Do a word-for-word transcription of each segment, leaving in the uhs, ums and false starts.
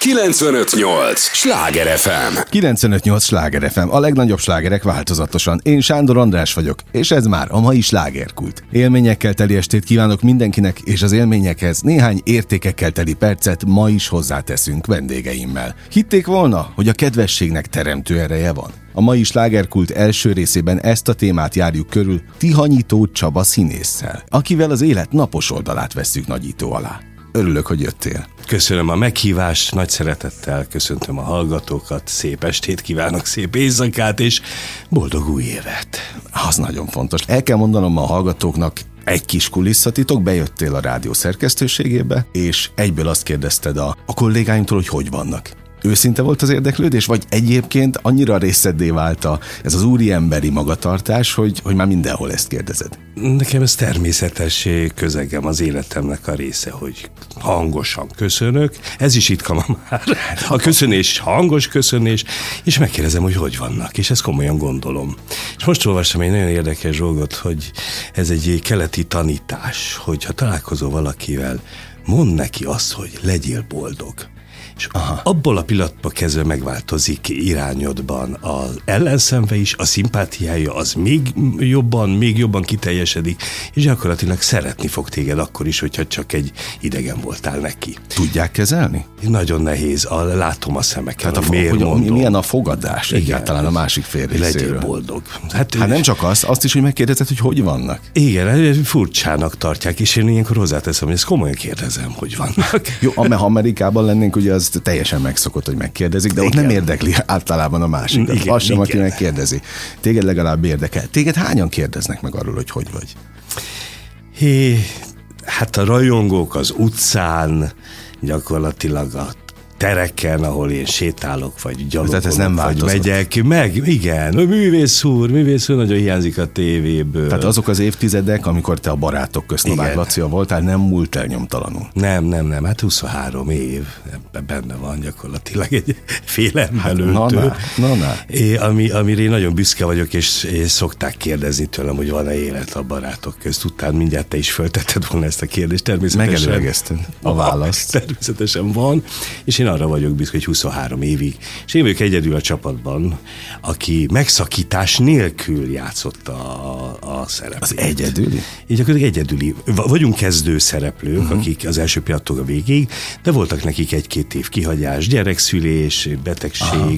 kilencvenöt nyolc Sláger ef em. kilencvenöt nyolc Sláger ef em. A legnagyobb slágerek változatosan. Én Sándor András vagyok, és ez már a mai Slágerkult. Élményekkel teli estét kívánok mindenkinek, és az élményekhez néhány értékekkel teli percet ma is hozzáteszünk vendégeimmel. Hitték volna, hogy a kedvességnek teremtő ereje van? A mai Slágerkult első részében ezt a témát járjuk körül Tihanyi Csaba színésszel, akivel az élet napos oldalát vesszük nagyító alá. Örülök, hogy jöttél. Köszönöm a meghívást, nagy szeretettel köszöntöm a hallgatókat, szép estét kívánok, szép éjszakát, és boldog új évet. Az nagyon fontos. El kell mondanom a hallgatóknak egy kis kulisszatitok, bejöttél a rádió szerkesztőségébe, és egyből azt kérdezted a, a kollégáimtól, hogy hogy vannak. Őszinte volt az érdeklődés, vagy egyébként annyira részeddé vált a, ez az úriemberi magatartás, hogy, hogy már mindenhol ezt kérdezed? Nekem ez természetes közegem, az életemnek a része, hogy hangosan köszönök. Ez is itt van már. A köszönés, hangos köszönés, és megkérdezem, hogy hogy vannak, és ezt komolyan gondolom. És most olvastam egy nagyon érdekes dolgot, hogy ez egy keleti tanítás, hogyha találkozol valakivel, mondd neki azt, hogy legyél boldog. És abból a pillanatban kezdve megváltozik irányodban az ellenszenve is, a szimpátiája az még jobban, még jobban kiteljesedik, és gyakorlatilag szeretni fog téged akkor is, hogyha csak egy idegen voltál neki. Tudják kezelni? Nagyon nehéz, a, látom a szemeket, hát a miért hogy mondom. Milyen a fogadás egyáltalán a másik fél részéről? Legyél boldog. Hát, hát nem csak az, azt is, hogy megkérdezed, hogy hogy vannak. Igen, furcsának tartják, és én ilyenkor hozzáteszem, hogy ezt komolyan kérdezem, hogy vannak. Jó, ha Amerikában lennénk, ugye az teljesen megszokott, hogy megkérdezik, de igen, ott nem érdekli általában a másikat. Igen, az sem, igen, aki megkérdezi. Téged legalább érdekel. Téged hányan kérdeznek meg arról, hogy hogy vagy? Hé, hát a rajongók az utcán, gyakorlatilag a tereken, ahol én sétálok, vagy gyalogolok, ez nem vagy megyek. Meg, igen, művész úr, művész úr, nagyon hiányzik a tévéből. Tehát azok az évtizedek, amikor te a barátok közt Novák Laci voltál, nem múlt el nyomtalanul. Nem, nem, nem, hát huszonhárom év benne van gyakorlatilag egy fél embertől. Hát, na, na, na. É, ami, amire én nagyon büszke vagyok, és, és szokták kérdezni tőlem, hogy van-e élet a barátok közt. Utána mindjárt te is föltetted volna ezt a kérdést. Természetesen. Megelőlegezted a választ. Természetesen van, és én arra vagyok büszke, hogy huszonhárom évig. És én vagyok egyedül a csapatban, aki megszakítás nélkül játszotta a, a szereplőt. Az egyedüli? Így gyakorlatilag egyedüli. Vagyunk kezdő szereplők, uh-huh. akik az első pillanattól a végig, de voltak nekik egy-két év kihagyás, gyerekszülés, betegség, aha.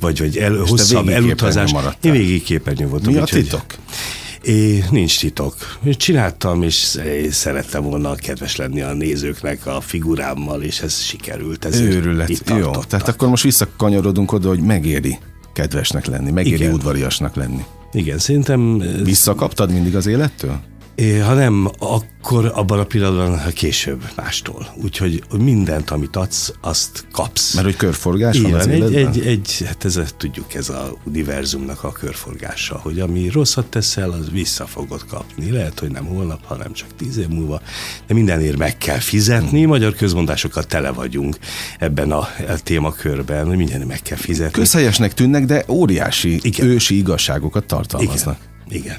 vagy, vagy el, hosszabb elutazás. Én végig képernyő voltam. Mi a titok? Hogy... É, nincs titok. Csináltam, és szerettem volna kedves lenni a nézőknek a figurámmal, és ez sikerült. Ezért őrület. Jó, tartottak. Tehát akkor most visszakanyarodunk oda, hogy megéri kedvesnek lenni, megéri igen. udvariasnak lenni. Igen, szerintem... Visszakaptad mindig az élettől? É, ha nem, akkor abban a pillanatban ha később mástól. Úgyhogy mindent, amit adsz, azt kapsz. Mert hogy körforgás igen, van az életben? Egy, egy, egy, hát ez, tudjuk, ez az univerzumnak a körforgása, hogy ami rosszat teszel, az vissza fogod kapni. Lehet, hogy nem holnap, hanem csak tíz év múlva. De mindenért meg kell fizetni. Hmm. Magyar közmondásokkal tele vagyunk ebben a, a témakörben, hogy mindenért meg kell fizetni. Közhelyesnek tűnnek, de óriási, igen. ősi igazságokat tartalmaznak. Igen, igen.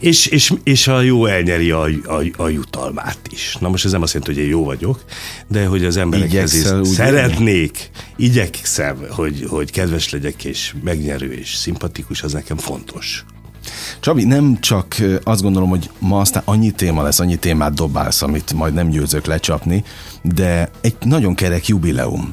És, és, és a jó elnyeri a, a, a jutalmát is. Na most ez nem azt jelenti, hogy én jó vagyok, de hogy az emberekhez szeretnék, igyekszem, hogy, hogy kedves legyek, és megnyerő, és szimpatikus, az nekem fontos. Csabi, nem csak azt gondolom, hogy ma aztán annyi téma lesz, annyi témát dobálsz, amit majd nem győzök lecsapni, de egy nagyon kerek jubileum.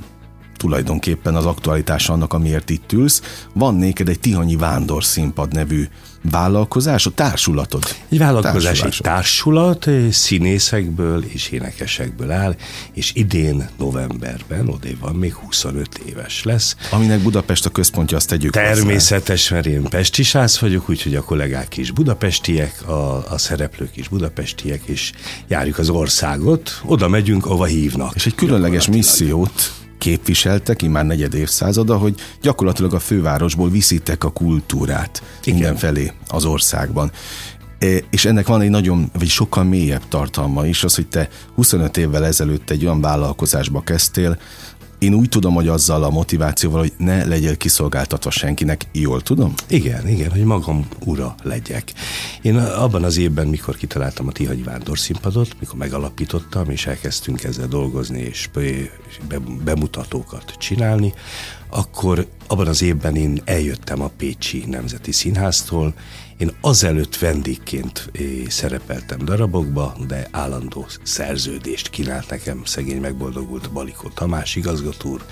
Tulajdonképpen az aktualitása annak, amiért itt ülsz. Van néked egy Tihanyi Vándorszínpad nevű vállalkozásod, társulatod. Egy vállalkozás, egy társulat színészekből és énekesekből áll, és idén novemberben, odév van, még huszonöt éves lesz. Aminek Budapest a központja, azt tegyük. Természetes, mert én pesti srác vagyok, úgyhogy a kollégák is budapestiek, a, a szereplők is budapestiek, és járjuk az országot, oda megyünk, ahova hívnak. És egy különleges missziót képviseltek, immár negyed évszázada, hogy gyakorlatilag a fővárosból viszitek a kultúrát igen. mindenfelé az országban. E, és ennek van egy nagyon, vagy sokkal mélyebb tartalma is, az, hogy te huszonöt évvel ezelőtt egy olyan vállalkozásba kezdtél, Én úgy tudom, hogy azzal a motivációval, hogy ne legyél kiszolgáltatva senkinek, jól tudom? Igen, igen, hogy magam ura legyek. Én abban az évben, mikor kitaláltam a Tihanyi Vándorszínpadot, mikor megalapítottam, és elkezdtünk ezzel dolgozni, és bemutatókat csinálni, akkor abban az évben én eljöttem a Pécsi Nemzeti Színháztól. Én azelőtt vendégként szerepeltem darabokba, de állandó szerződést kínált nekem szegény megboldogult Balikó Tamás igazgató úr,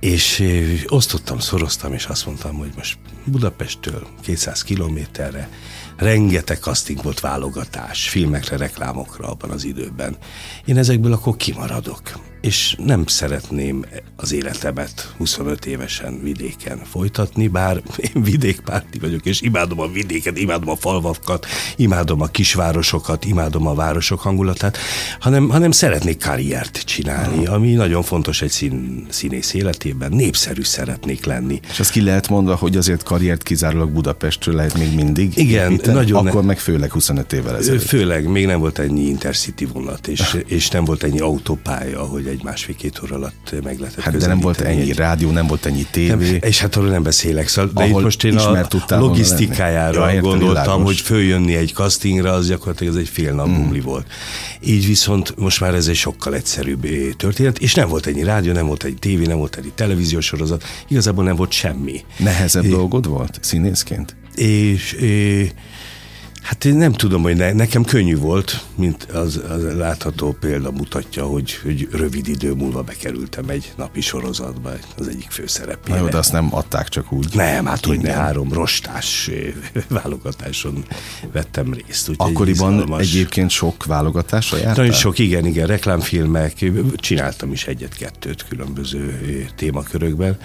és osztottam, szoroztam, és azt mondtam, hogy most Budapesttől kétszáz kilométerre rengeteg casting volt, válogatás, filmekre, reklámokra abban az időben. Én ezekből akkor kimaradok, és nem szeretném az életemet huszonöt évesen vidéken folytatni, bár én vidékpárti vagyok, és imádom a vidéket, imádom a falvakat, imádom a kisvárosokat, imádom a városok hangulatát, hanem, hanem szeretnék karriert csinálni, ami nagyon fontos egy szín, színész életében, népszerű szeretnék lenni. És azt ki lehet mondva, hogy azért karriert kizárólag Budapestről lehet még mindig? Igen, építeni, nagyon. Akkor ne... meg főleg huszonöt évvel ezelőtt. Főleg, még nem volt ennyi intercity vonat, és, és nem volt ennyi autópálya, hogy egy másfél-két óra alatt meg lehetett hát, de nem volt ennyi egy... rádió, nem volt ennyi tévé. Nem, és hát arról nem beszélek. Szóval, de itt most én a logisztikájára ja, gondoltam, világos. Hogy följönni egy castingra, az gyakorlatilag ez egy fél nap bumli mm. volt. Így viszont most már ez egy sokkal egyszerűbb történet, és nem volt ennyi rádió, nem volt ennyi tévé, nem volt ennyi televíziós sorozat, igazából nem volt semmi. Nehezebb é... dolgod volt színészként? És... É... Hát én nem tudom, hogy ne, nekem könnyű volt, mint az, az látható példa mutatja, hogy, hogy rövid idő múlva bekerültem egy napi sorozatba, az egyik főszerepére. Na jó, de azt nem adták csak úgy. Nem, hát hogy ne három rostás válogatáson vettem részt. Akkoriban bizalmas... egyébként sok válogatásra jártál? Nagyon sok, igen, igen, reklámfilmek, csináltam is egyet-kettőt különböző témakörökben.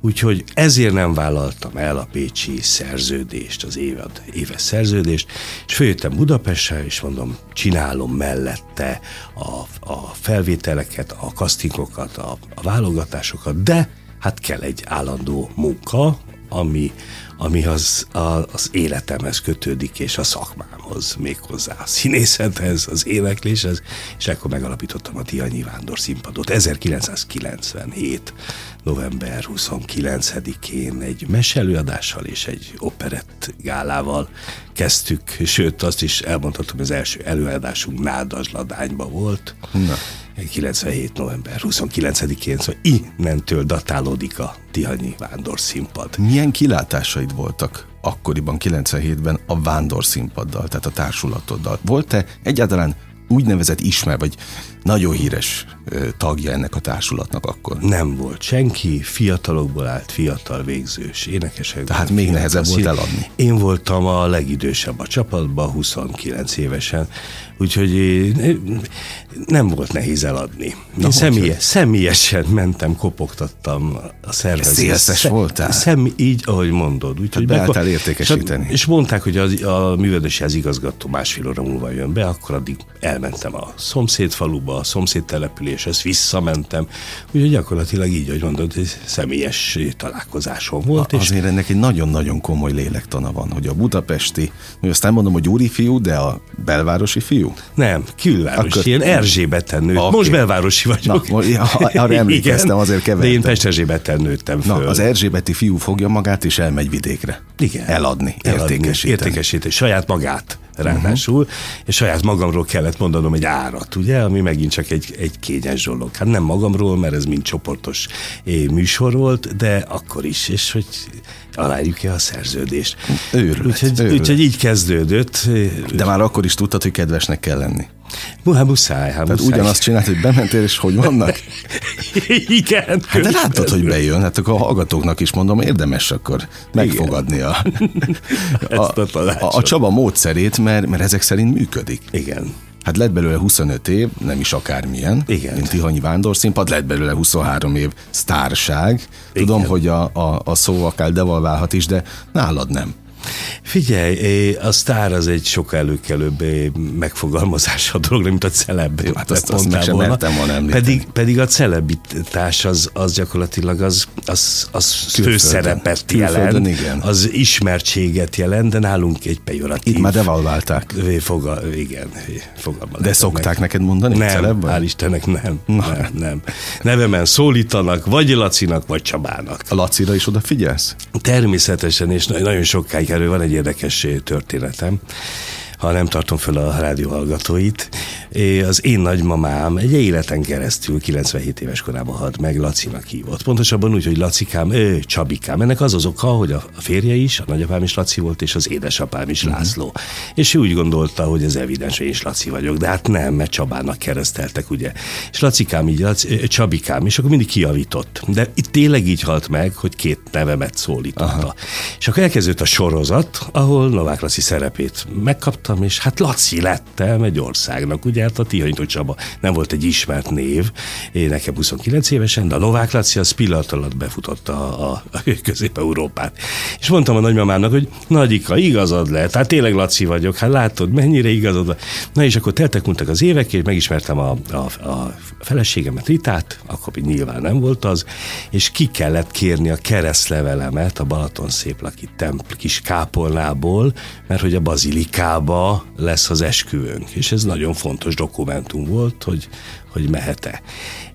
Úgyhogy ezért nem vállaltam el a pécsi szerződést, az évad, éves szerződést, és följöttem Budapestre, és mondom, csinálom mellette a, a felvételeket, a castingokat, a, a válogatásokat, de hát kell egy állandó munka, ami, ami az, a, az életemhez kötődik, és a szakmámhoz, méghozzá a színészethez, az énekléshez, és akkor megalapítottam a Tihanyi Vándorszínpadot. ezerkilencszázkilencvenhét. november huszonkilencedikén egy meselőadással és egy operett gálával kezdtük, sőt, azt is elmondhatom, az első előadásunk Nádasladányban volt. Na. kilencvenhét november huszonkilencedikén, szóval innentől datálódik a Tihanyi Vándorszínpad. Milyen kilátásaid voltak akkoriban, kilencvenhétben a Vándorszínpaddal, tehát a társulatoddal? Volt-e egyáltalán úgynevezett ismer, vagy nagyon híres tagja ennek a társulatnak akkor? Nem volt senki, fiatalokból állt, fiatal végzős énekesekből. Tehát még nehezebb volt eladni. Én voltam a legidősebb a csapatban, huszonkilenc évesen, úgyhogy nem volt nehéz eladni. Én személye, személyesen mentem, kopogtattam a szervezést. Szélszes voltál? Szem, így, ahogy mondod. Úgy, hogy beálltál meg, értékesíteni. És mondták, hogy az, a művelődési igazgató másfél óra múlva jön be, akkor addig elmentem a szomszéd faluba, a szomszéd településhez, visszamentem. Úgyhogy gyakorlatilag így, ahogy mondod, egy személyes találkozásom volt. Na, és azért ennek egy nagyon-nagyon komoly lélektana van, hogy a budapesti, hogy aztán mondom, hogy úri fiú, de a belvárosi fiú? Nem, külvárosi, akkor... ilyen Erzsébeten nőtt. Okay. Most belvárosi vagyok. Na, ja, arra emlékeztem, azért kevertem. De én Pest-Erzsébeten nőttem föl. Na, az erzsébeti fiú fogja magát, és elmegy vidékre. Igen. Eladni, eladni értékesíteni. Értékesíteni, saját magát. Ráadásul, uh-huh. és saját magamról kellett mondanom egy árat, ugye, ami megint csak egy, egy kényes dolog. Hát nem magamról, mert ez mind csoportos műsor volt, de akkor is, és hogy alárjuk-e a szerződést. Őrület. Úgyhogy, úgyhogy így kezdődött. De már akkor is tudtad, hogy kedvesnek kell lenni. Há, muszáj, há, Tehát muszáj. Ugyanazt csinált, hogy bementél, és hogy vannak? Igen. Hát de látod, hogy bejön, hát akkor a hallgatóknak is mondom, érdemes akkor megfogadni a, a, a, a, a Csaba módszerét, mert, mert ezek szerint működik. Igen. Hát lett belőle huszonöt év, nem is akármilyen, igen. mint Tihanyi Vándorszínpad, lett belőle huszonhárom év sztárság. Tudom, igen. hogy a, a, a szó akár devalválhat is, de nálad nem. Figyelj, a sztár az egy sokkal előkelőbb megfogalmazása a dolog, mint a celeb. Hát azt, azt meg sem mertem volna említeni. Pedig, pedig a celebitás az, az gyakorlatilag az, az, az főszerepet jelent, igen. Az ismertséget jelent, de nálunk egy pejoratív. Itt már devalválták. Fogal, igen, fogalma. De szokták neked mondani? Nem, hál' Istennek nem. Nem, nem. Nevemen szólítanak, vagy Lacinak, vagy Csabának. A Lacira is odafigyelsz? Természetesen, és nagyon sokáig erről van egy érdekes történetem, ha nem tartom föl a rádió hallgatóit. Az én nagymamám egy életen keresztül kilencvenhét éves korában halt meg, Lacinak hívott. Pontosabban úgy, hogy Lacikám, ő, Csabikám. Ennek az az oka, hogy a férje is, a nagyapám is Laci volt, és az édesapám is László. Uh-huh. És ő úgy gondolta, hogy ez evidens, hogy én is Laci vagyok, de hát nem, mert Csabának kereszteltek, ugye. És Lacikám így, Laci, Csabikám, és akkor mindig kijavított. De itt tényleg így halt meg, hogy két nevemet szólította. Aha. És akkor elkezdődött a sorozat, ahol Novák Laci szerepét megkapta, és hát Laci lettem egy országnak, ugye hát a Tihanyi Csaba nem volt egy ismert név, én nekem huszonkilenc évesen, de a Novák Laci az pillanat alatt befutott a, a, a Közép-Európát. És mondtam a nagymamának, hogy Nagyika, igazad lett, hát tényleg Laci vagyok, hát látod, mennyire igazad lett. Na és akkor teltek múltak az évek, és megismertem a, a, a feleségemet, Ritát, akkor még nyilván nem volt az, és ki kellett kérni a keresztlevelemet a Balatonszéplaki templ kis kápolnából, mert hogy a bazilikába lesz az esküvőnk, és ez nagyon fontos dokumentum volt, hogy, hogy mehet-e.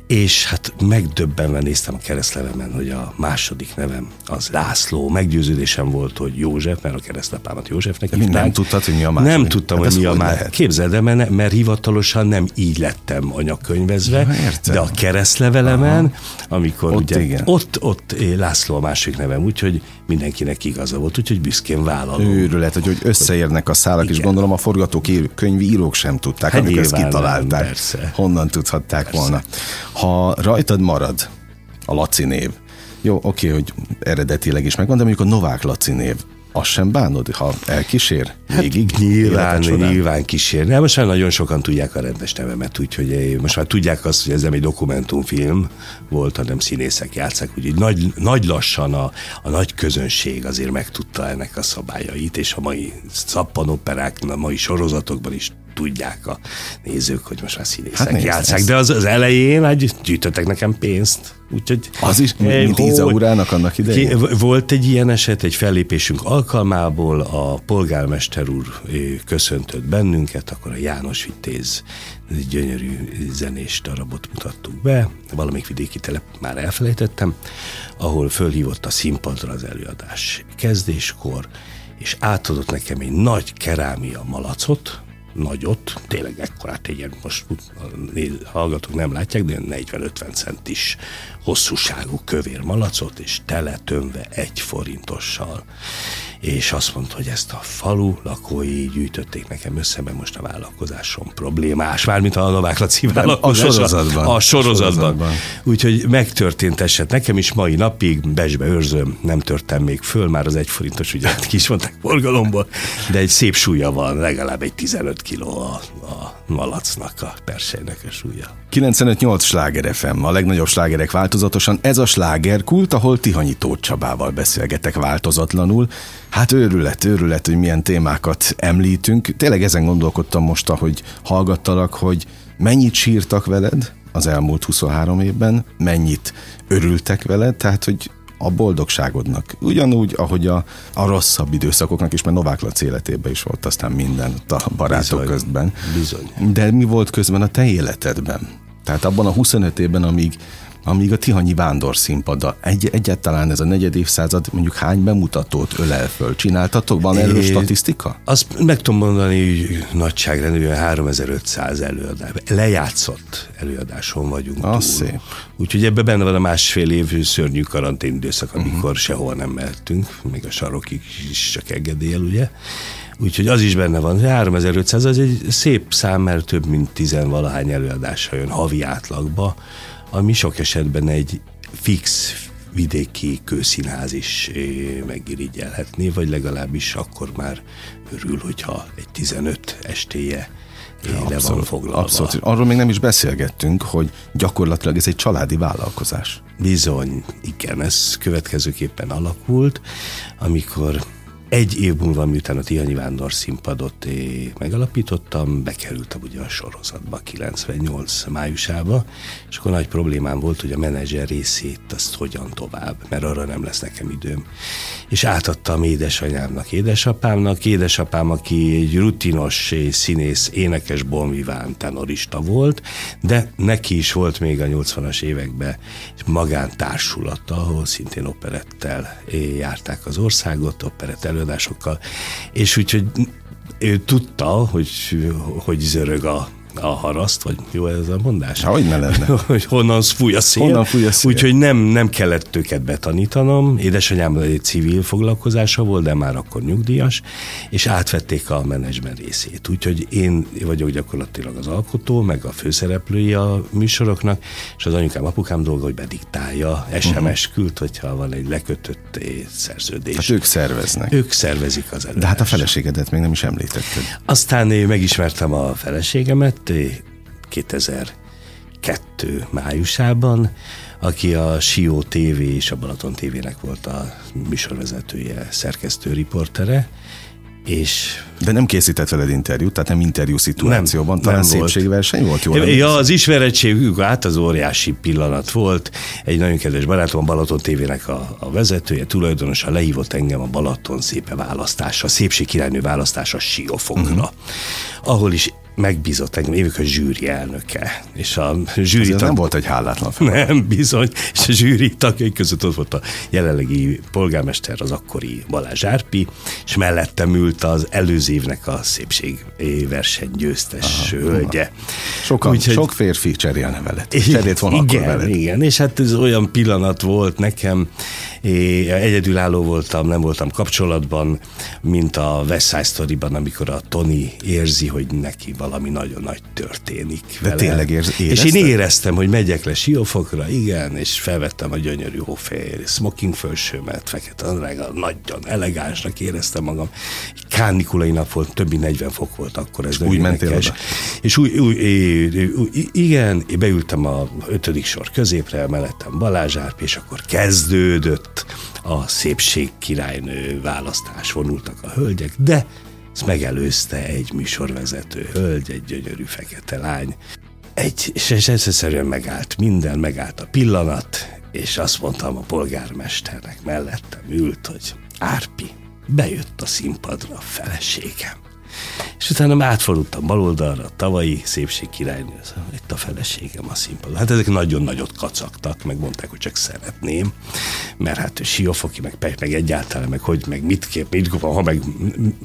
És hát megdöbbenve néztem a keresztlevemen, hogy a második nevem az László. Meggyőződésem volt, hogy József, mert a keresztapámat Józsefnek hívták. Nem tudtad, hogy mi a második? Nem tudtam, hát hogy mi a második. Képzeld el, mert, mert hivatalosan nem így lettem anyakönyvezve, ja, de a keresztlevelemen, aha, amikor ott, ugye, ott, ott László a másik nevem, úgyhogy mindenkinek igaza volt, úgyhogy büszkén vállalom. Őrület, hogy, hogy összeérnek a szálak, igen. És gondolom a forgatókönyvi írók sem tudták, hát amikor ezt kitalálták. Persze. Honnan tudhatták persze. volna. Ha rajtad marad a Laci név, jó, oké, hogy eredetileg is megvan, de mondjuk a Novák Laci név, azt sem bánod, ha elkísér? Végig? Hát, nyilván, nyilván kísér. Nem, most már nagyon sokan tudják a rendes nevemet, úgyhogy most már tudják azt, hogy ez nem egy dokumentumfilm volt, hanem színészek játszák, úgyhogy nagy, nagy lassan a, a nagy közönség azért megtudta ennek a szabályait, és a mai szappanoperákban, a mai sorozatokban is tudják a nézők, hogy most már színészek hát játszák, ezt. De az, az elején hát gyűjtöttek nekem pénzt. Úgyhogy, az is, mint Izaurának annak idején? Volt egy ilyen eset, egy fellépésünk alkalmából, a polgármester úr köszöntött bennünket, akkor a János Vitéz gyönyörű zenés darabot mutattuk be, valamelyik vidéki telep, már elfelejtettem, ahol fölhívott a színpadra az előadás kezdéskor, és átadott nekem egy nagy kerámia malacot, nagyot, tényleg ekkorát, ilyen most hallgatók nem látják, de negyven-ötven centis hosszúságú kövér malacot, és tele tömve egy forintossal. És azt mondta, hogy ezt a falu lakói gyűjtötték nekem össze, mert most a vállalkozásom problémás, mármint a Novák Laci vállalkozása. A sorozatban. A sorozatban. sorozatban. Úgyhogy megtörtént eset nekem is, mai napig besbe őrzöm, nem törtem még föl, már az egy forintos ügyet ki is mondták forgalomból, de egy szép súlya van, legalább egy tizenöt kiló a, a malacnak, a persejnek a súlya. kilencvenöt nyolc Sláger ef em, a legnagyobb slágerek változatosan, ez a Slágerkult, ahol Tihanyi Csabával beszélgetek változatlanul. Hát őrület, őrület, hogy milyen témákat említünk. Tényleg ezen gondolkodtam most, ahogy hallgattalak, hogy mennyit sírtak veled az elmúlt huszonhárom évben, mennyit örültek veled, tehát hogy a boldogságodnak. Ugyanúgy, ahogy a, a rosszabb időszakoknak is, mert Novák Laci életében is volt aztán minden ott a barátok bizony, közben. Bizony. De mi volt közben a te életedben? Tehát abban a huszonöt évben, amíg amíg a Tihanyi Vándorszínpada. Egy, egyáltalán ez a negyed évszázad mondjuk hány bemutatót ölel föl? Csináltatok? Van erről statisztika? Azt meg tudom mondani, hogy nagyságrendűen háromezer-ötszáz előadás. Lejátszott előadáson vagyunk. Az túl. Szép. Úgyhogy ebben benne van a másfél év szörnyű karantén időszak, amikor uh-huh. sehol nem mehetünk, még a sarokig is csak engedélyel, ugye? Úgyhogy az is benne van, háromezer-ötszáz az egy szép szám, mert több mint tizenvalahány előadása jön havi átlagba, ami sok esetben egy fix vidéki kőszínház is megirigyelhetné, vagy legalábbis akkor már örül, hogyha egy tizenöt estéje abszolút, le van foglalva. Abszolút. Arról még nem is beszélgettünk, hogy gyakorlatilag ez egy családi vállalkozás. Bizony, igen, ez következőképpen alakult, amikor Egy év múlva, miután a Tihanyi Vándorszínpadot megalapítottam, bekerültem ugye a sorozatba kilencvennyolc májusába, és akkor nagy problémám volt, hogy a menedzser részét azt hogyan tovább, mert arra nem lesz nekem időm. És átadtam édesanyámnak, édesapámnak. Édesapám, aki egy rutinos színész, énekes, bonviván tenorista volt, de neki is volt még a nyolcvanas években magántársulata, ahol szintén operettel járták az országot, operett előadásokkal, és úgyhogy ő tudta, hogy, hogy zörög a a haraszt, vagy jó ez a mondás? Há, hogy ne lenne. Hogy honnan fúj a szél. szél. Úgyhogy nem, nem kellett őket betanítanom. Édesanyám egy civil foglalkozása volt, de már akkor nyugdíjas, és átvették a menedzsment részét. Úgyhogy én vagyok gyakorlatilag az alkotó, meg a főszereplői a műsoroknak, és az anyukám, apukám dolga, hogy bediktálja, es em es küld, hogyha van egy lekötött szerződés. Hát ők szerveznek. Ők szervezik az előadást. De hát a feleségedet még nem is említetted. Aztán megismertem a feleségemet, kétezer-kettő májusában, aki a Sió té vé és a Balaton té vének volt a műsorvezetője, szerkesztő, riportere, és... De nem készített veled interjút, tehát nem interjú szituációban, nem, talán nem szépségverseny volt. volt jól. Ja, az ismerettségük át az óriási pillanat volt. Egy nagyon kedves barátom, a Balaton té vének a, a vezetője, tulajdonosa lehívott engem a Balaton szépe választása, szépségkirálynő választása Siófokra, uh-huh. ahol is megbízott engem évek a zsűri elnöke. És a zsűri tag... nem volt egy hálátlan fel. Nem, bizony. És a zsűri tagjai között ott volt a jelenlegi polgármester, az akkori Balázs Árpi, és mellettem ült az előző évnek a szépségverseny győztes hölgye. Sokan, Úgyhogy... sok férfi cserélne veled. Cserét van igen, akkor veled. Igen, és hát ez olyan pillanat volt nekem. É, egyedülálló voltam, nem voltam kapcsolatban, mint a West Side Story-ban, amikor a Tony érzi, hogy neki valami nagyon nagy történik vele. De tényleg éreztem. És én éreztem, hogy megyek le Siófokra, igen, és felvettem a gyönyörű hófehér smoking felsőmet, fekete nadrággal, nagyon elegánsnak éreztem magam. Kánikulai nap volt, több mint negyven fok volt akkor. Ez úgy mentél oda. És úgy, úgy, úgy, igen, én beültem a ötödik sor középre, mellettem Balázs Árpi, és akkor kezdődött a szépségkirálynő választás, vonultak a hölgyek, de ezt megelőzte egy műsorvezető hölgy, egy gyönyörű fekete lány. Egy, és egyszerűen megállt minden, megállt a pillanat, és azt mondtam a polgármesternek, mellettem ült, hogy Árpi, bejött a színpadra a feleségem. És utána átfordultam baloldalra, a tavalyi szépségkirálynő, itt a feleségem a színpadon. Hát ezek nagyon nagyot kacagtak, meg mondták, hogy csak szeretném, mert hát ő siófoki, meg, meg egyáltalán, meg hogy, meg mit kép, mit ha meg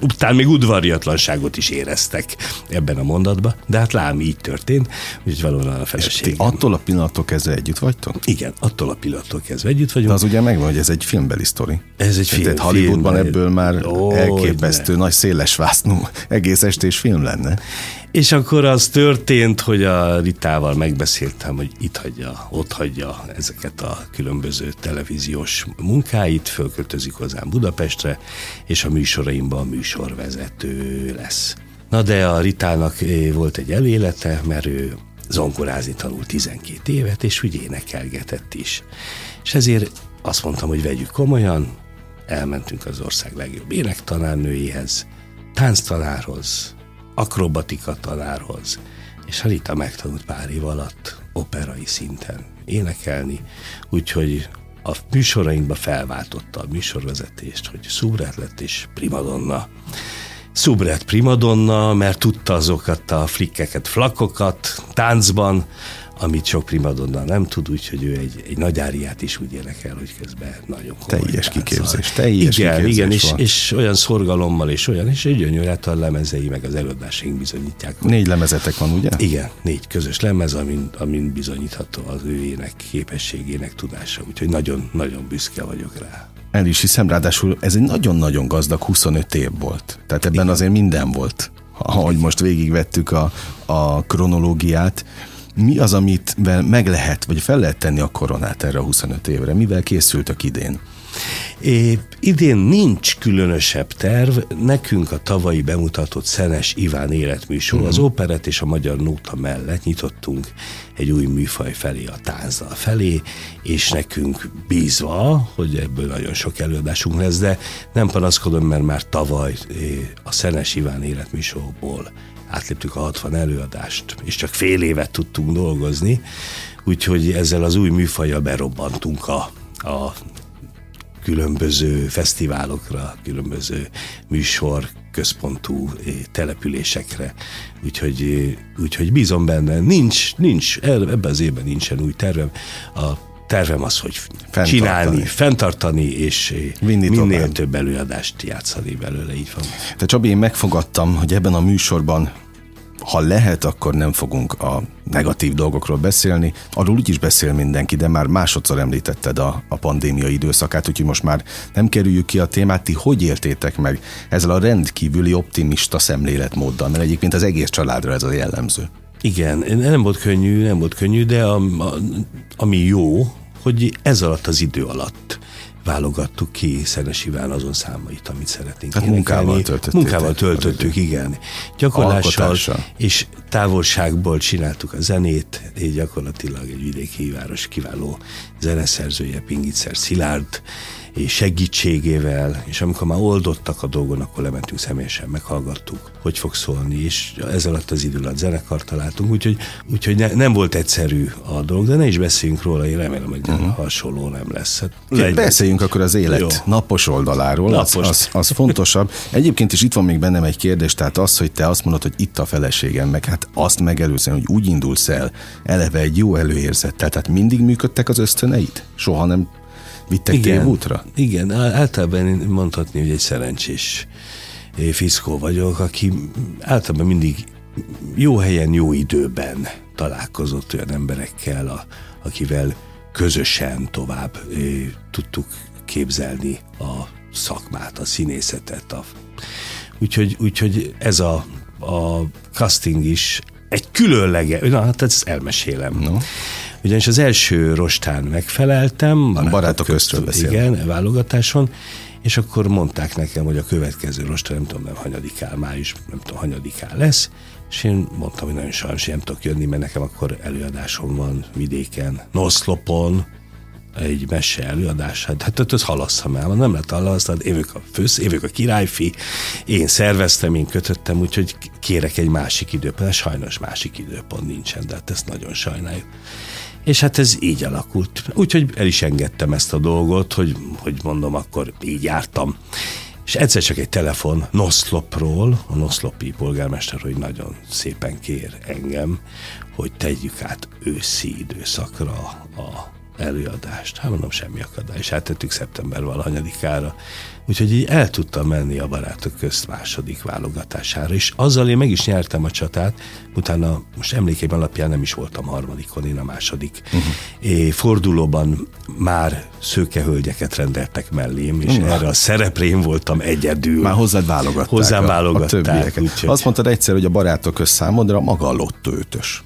utána még udvariatlanságot is éreztek ebben a mondatban, de hát lám, így történt, úgyhogy valóban a feleségem. És attól a pillanattól kezdve együtt vagytok? Igen, attól a pillanattól kezdve együtt vagyunk. De az ugye megvan, hogy ez egy filmbeli sztori. Ez egy film. Tehát Hollywoodban film, ebből már ó, elképesztő ne. Nagy széles vásznú egész estés film lenne. És akkor az történt, hogy a Ritával megbeszéltem, hogy itt hagyja, ott hagyja ezeket a különböző televíziós munkáit, fölköltözik hozzám Budapestre, és a műsoraimban műsorvezető lesz. Na de a Ritának volt egy elélete, mert ő zongorázni tanult tizenkét évet, és úgy énekelgetett is. És ezért azt mondtam, hogy vegyük komolyan, elmentünk az ország legjobb énektanárnőjéhez, tánctanárhoz, akrobatika tanárhoz, és a Rita megtanult pár év alatt operai szinten énekelni, úgyhogy a műsorainkba felváltotta a műsorvezetést, hogy szubrát lett és primadonna. Szubrát primadonna, mert tudta azokat a flikkeket, flakokat táncban, amit sok primadonna nem tud, úgyhogy ő egy, egy nagy áriát is úgy énekel, hogy közben nagyon komoly teljes kiképzés, teljes igen, kiképzés igen, és, és olyan szorgalommal, és olyan, és gyönyörű, hát a lemezei, meg az előadásaink bizonyítják. Négy lemezetek van, ugye? Igen, négy közös lemez, amin, amin bizonyítható az ő ének képességének tudása, úgyhogy nagyon-nagyon büszke vagyok rá. El is hiszem, ráadásul ez egy nagyon-nagyon gazdag huszonöt év volt, tehát ebben igen. azért minden volt, ahogy most végigvettük a, a kronológiát. Mi az, amit meg lehet, vagy fel lehet tenni a koronát erre a huszonöt évre? Mivel készültök idén? É, idén nincs különösebb terv, nekünk a tavalyi bemutatott Szenes Iván életműsor, uh-huh. az operett és a magyar nóta mellett nyitottunk egy új műfaj felé, a táncdal felé, és nekünk bízva, hogy ebből nagyon sok előadásunk lesz, de nem panaszkodom, mert már tavaly a Szenes Iván életműsorból átléptük a hatvan előadást, és csak fél évet tudtunk dolgozni, úgyhogy ezzel az új műfajjal berobbantunk a, a különböző fesztiválokra, különböző műsor központú településekre. Úgyhogy, úgyhogy bízom benne. Nincs, nincs, ebben az évben nincsen új tervem. A tervem az, hogy fenntartani. csinálni, fenntartani, és Vinni minél tovább. Több előadást játszani belőle. Így van. De Csabi, én megfogadtam, hogy ebben a műsorban, ha lehet, akkor nem fogunk a negatív dolgokról beszélni. Arról úgyis beszél mindenki, de már másodszor említetted a, a pandémia időszakát, úgyhogy most már nem kerüljük ki a témát. Ti hogy éltétek meg ezzel a rendkívüli optimista szemléletmóddal? Mert egyébként az egész családra ez a jellemző. Igen, nem volt könnyű, nem volt könnyű, de a, a, ami jó, hogy ez alatt az idő alatt válogattuk ki Szenes Iván azon számait, amit szeretnénk. Tehát munkával töltöttük. Munkával töltöttük, igen. Gyakorlással alkotással. És távolságból csináltuk a zenét, és gyakorlatilag egy vidéki város kiváló zeneszerzője, Pingiczer Szilárd és segítségével, és amikor már oldottak a dolgon, akkor lementünk személyesen, meghallgattuk, hogy fog szólni, és ez alatt az idő alatt zenekart találtunk, úgyhogy, úgyhogy ne, nem volt egyszerű a dolog, de ne is beszéljünk róla, én remélem, hogy uh-huh. hasonló nem lesz. Hát, beszéljünk akkor az élet jó. napos oldaláról, napos. Az, az, az fontosabb. Egyébként is itt van még bennem egy kérdés, tehát az, hogy te azt mondod, hogy itt a feleségem, meg hát azt megelőzően, hogy úgy indulsz el, eleve egy jó előérzettel, tehát mindig működtek az ösztöneid? Soha nem vittek tévútra? Igen, általában mondhatni, hogy egy szerencsés fickó vagyok, aki általában mindig jó helyen, jó időben találkozott olyan emberekkel, a, akivel közösen tovább ő, tudtuk képzelni a szakmát, a színészetet. A... Úgyhogy, úgyhogy ez a, a casting is egy különleges, na hát ezt elmesélem. No. Ugyanis az első rostán megfeleltem. Barátok, barátok köztől beszélni. Igen, válogatáson. És akkor mondták nekem, hogy a következő rostán, nem tudom, nem hanyadikán, május, nem tudom, hanyadikán lesz. És én mondtam, hogy nagyon sajnos nem tudok jönni, mert nekem akkor előadásom van vidéken, Noszlopon, egy mese előadását. Hát ezt halasszam el, nem lett halasztani, évök a fősz, évök a királyfi, én szerveztem, én kötöttem, úgyhogy kérek egy másik időpont, sajnos másik időpont nincsen, de hát ezt nagyon sajnáljuk. És hát ez így alakult. Úgyhogy el is engedtem ezt a dolgot, hogy, hogy mondom, akkor így jártam. És egyszer csak egy telefon Noszlopról, a noszlopi polgármester, hogy nagyon szépen kér engem, hogy tegyük át őszi időszakra a előadást. Hát mondom, semmi akadály. És áttettük szeptember valahanyadikára. Úgyhogy így el tudtam menni a Barátok közt második válogatására, és azzal én meg is nyertem a csatát, utána most emlékeim alapján nem is voltam harmadikon, én a második. Uh-huh. É, fordulóban már szőkehölgyeket rendeltek mellém, és uh-huh. erre a szereplém voltam egyedül. Már hozzád válogatták. Hozzám válogatták. A úgyhogy... Azt mondtad egyszer, hogy a Barátok köz számodra maga a lottó ötös.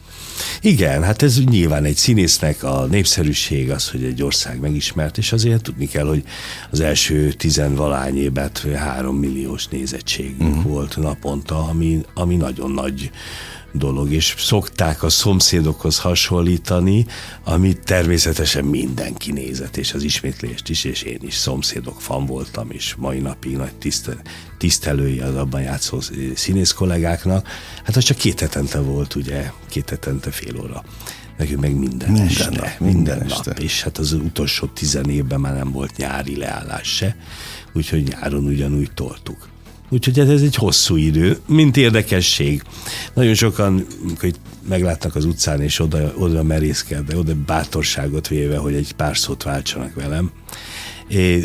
Igen, hát ez nyilván egy színésznek a népszerűség az, hogy egy ország megismert, és azért tudni kell, hogy az első tizenvalány évet három milliós nézettségünk uh-huh. volt naponta, ami, ami nagyon nagy dolog, és szokták a szomszédokhoz hasonlítani, amit természetesen mindenki nézett, és az ismétlést is, és én is szomszédok fan voltam, és mai napig nagy tisztel, tisztelői az abban játszó színész kollégáknak. Hát az csak két hetente volt, ugye, két hetente fél óra. Nekünk meg minden, minden este. Nap, minden minden este. Nap, és hát az utolsó tizen évben már nem volt nyári leállás se, úgyhogy nyáron ugyanúgy toltuk. Úgyhogy ez egy hosszú idő, mint érdekesség. Nagyon sokan, hogy meglátnak az utcán, és oda, oda merészkedve, oda bátorságot véve, hogy egy pár szót váltsanak velem, é,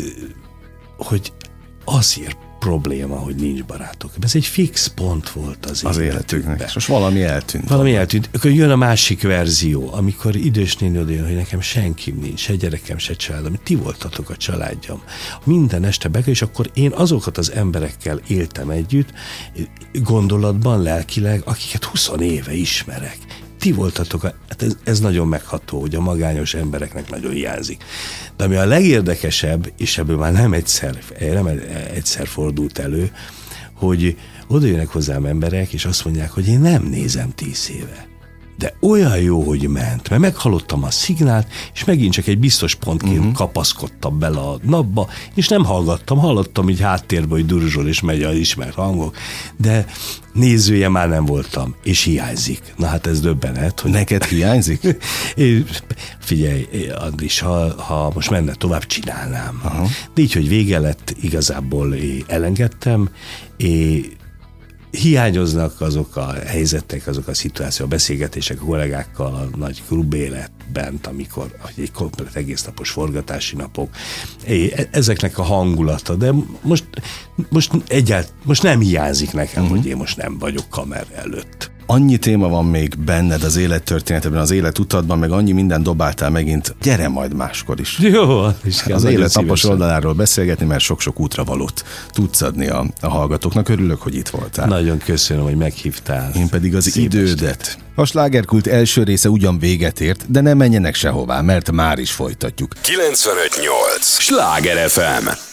hogy azért probléma, hogy nincs barátok. Ez egy fix pont volt az, az életünknek. Most valami eltűnt. Valami van. eltűnt. Akkor jön a másik verzió, amikor idős néni odajön, hogy nekem senkim nincs, se gyerekem, se családom. Ti voltatok a családjam. Minden este bekerül, és akkor én azokat az emberekkel éltem együtt, gondolatban, lelkileg, akiket húsz éve ismerek. ti voltatok, a, hát ez, ez nagyon megható, hogy a magányos embereknek nagyon hiányzik. De ami a legérdekesebb, és ebből már nem egyszer, nem egyszer fordult elő, hogy oda jönnek hozzám emberek, és azt mondják, hogy én nem nézem tíz éve. De olyan jó, hogy ment, mert meghallottam a szignált, és megint csak egy biztos pontként uh-huh. kapaszkodtam bele a napba, és nem hallgattam, hallottam így háttérben, hogy duruzsol, és megy az ismert hangok, de nézője már nem voltam, és hiányzik. Na hát ez döbbenet. Hogy neked hiányzik? Figyelj, Andris, ha, ha most menne tovább, csinálnám. Uh-huh. De így, hogy vége lett, igazából elengedtem, és hiányoznak azok a helyzetek, azok a szituációk, a beszélgetések a kollégákkal a nagy klubéletben, amikor egy komplet egésznapos forgatási napok, ezeknek a hangulata, de most, most egyáltalán most nem hiányzik nekem, uh-huh. hogy én most nem vagyok kamer előtt. Annyi téma van még benned az élettörténetben, az életutadban, meg annyi minden dobáltál megint. Gyere majd máskor is. Jó, is kell, az élet napos oldaláról beszélgetni, mert sok-sok útra valót tudsz adni a, a hallgatóknak. Örülök, hogy itt voltál. Nagyon köszönöm, hogy meghívtál. Én pedig az szép idődet. Estét. A Slágerkult első része ugyan véget ért, de ne menjenek sehová, mert már is folytatjuk. kilencvenöt nyolc Sláger ef em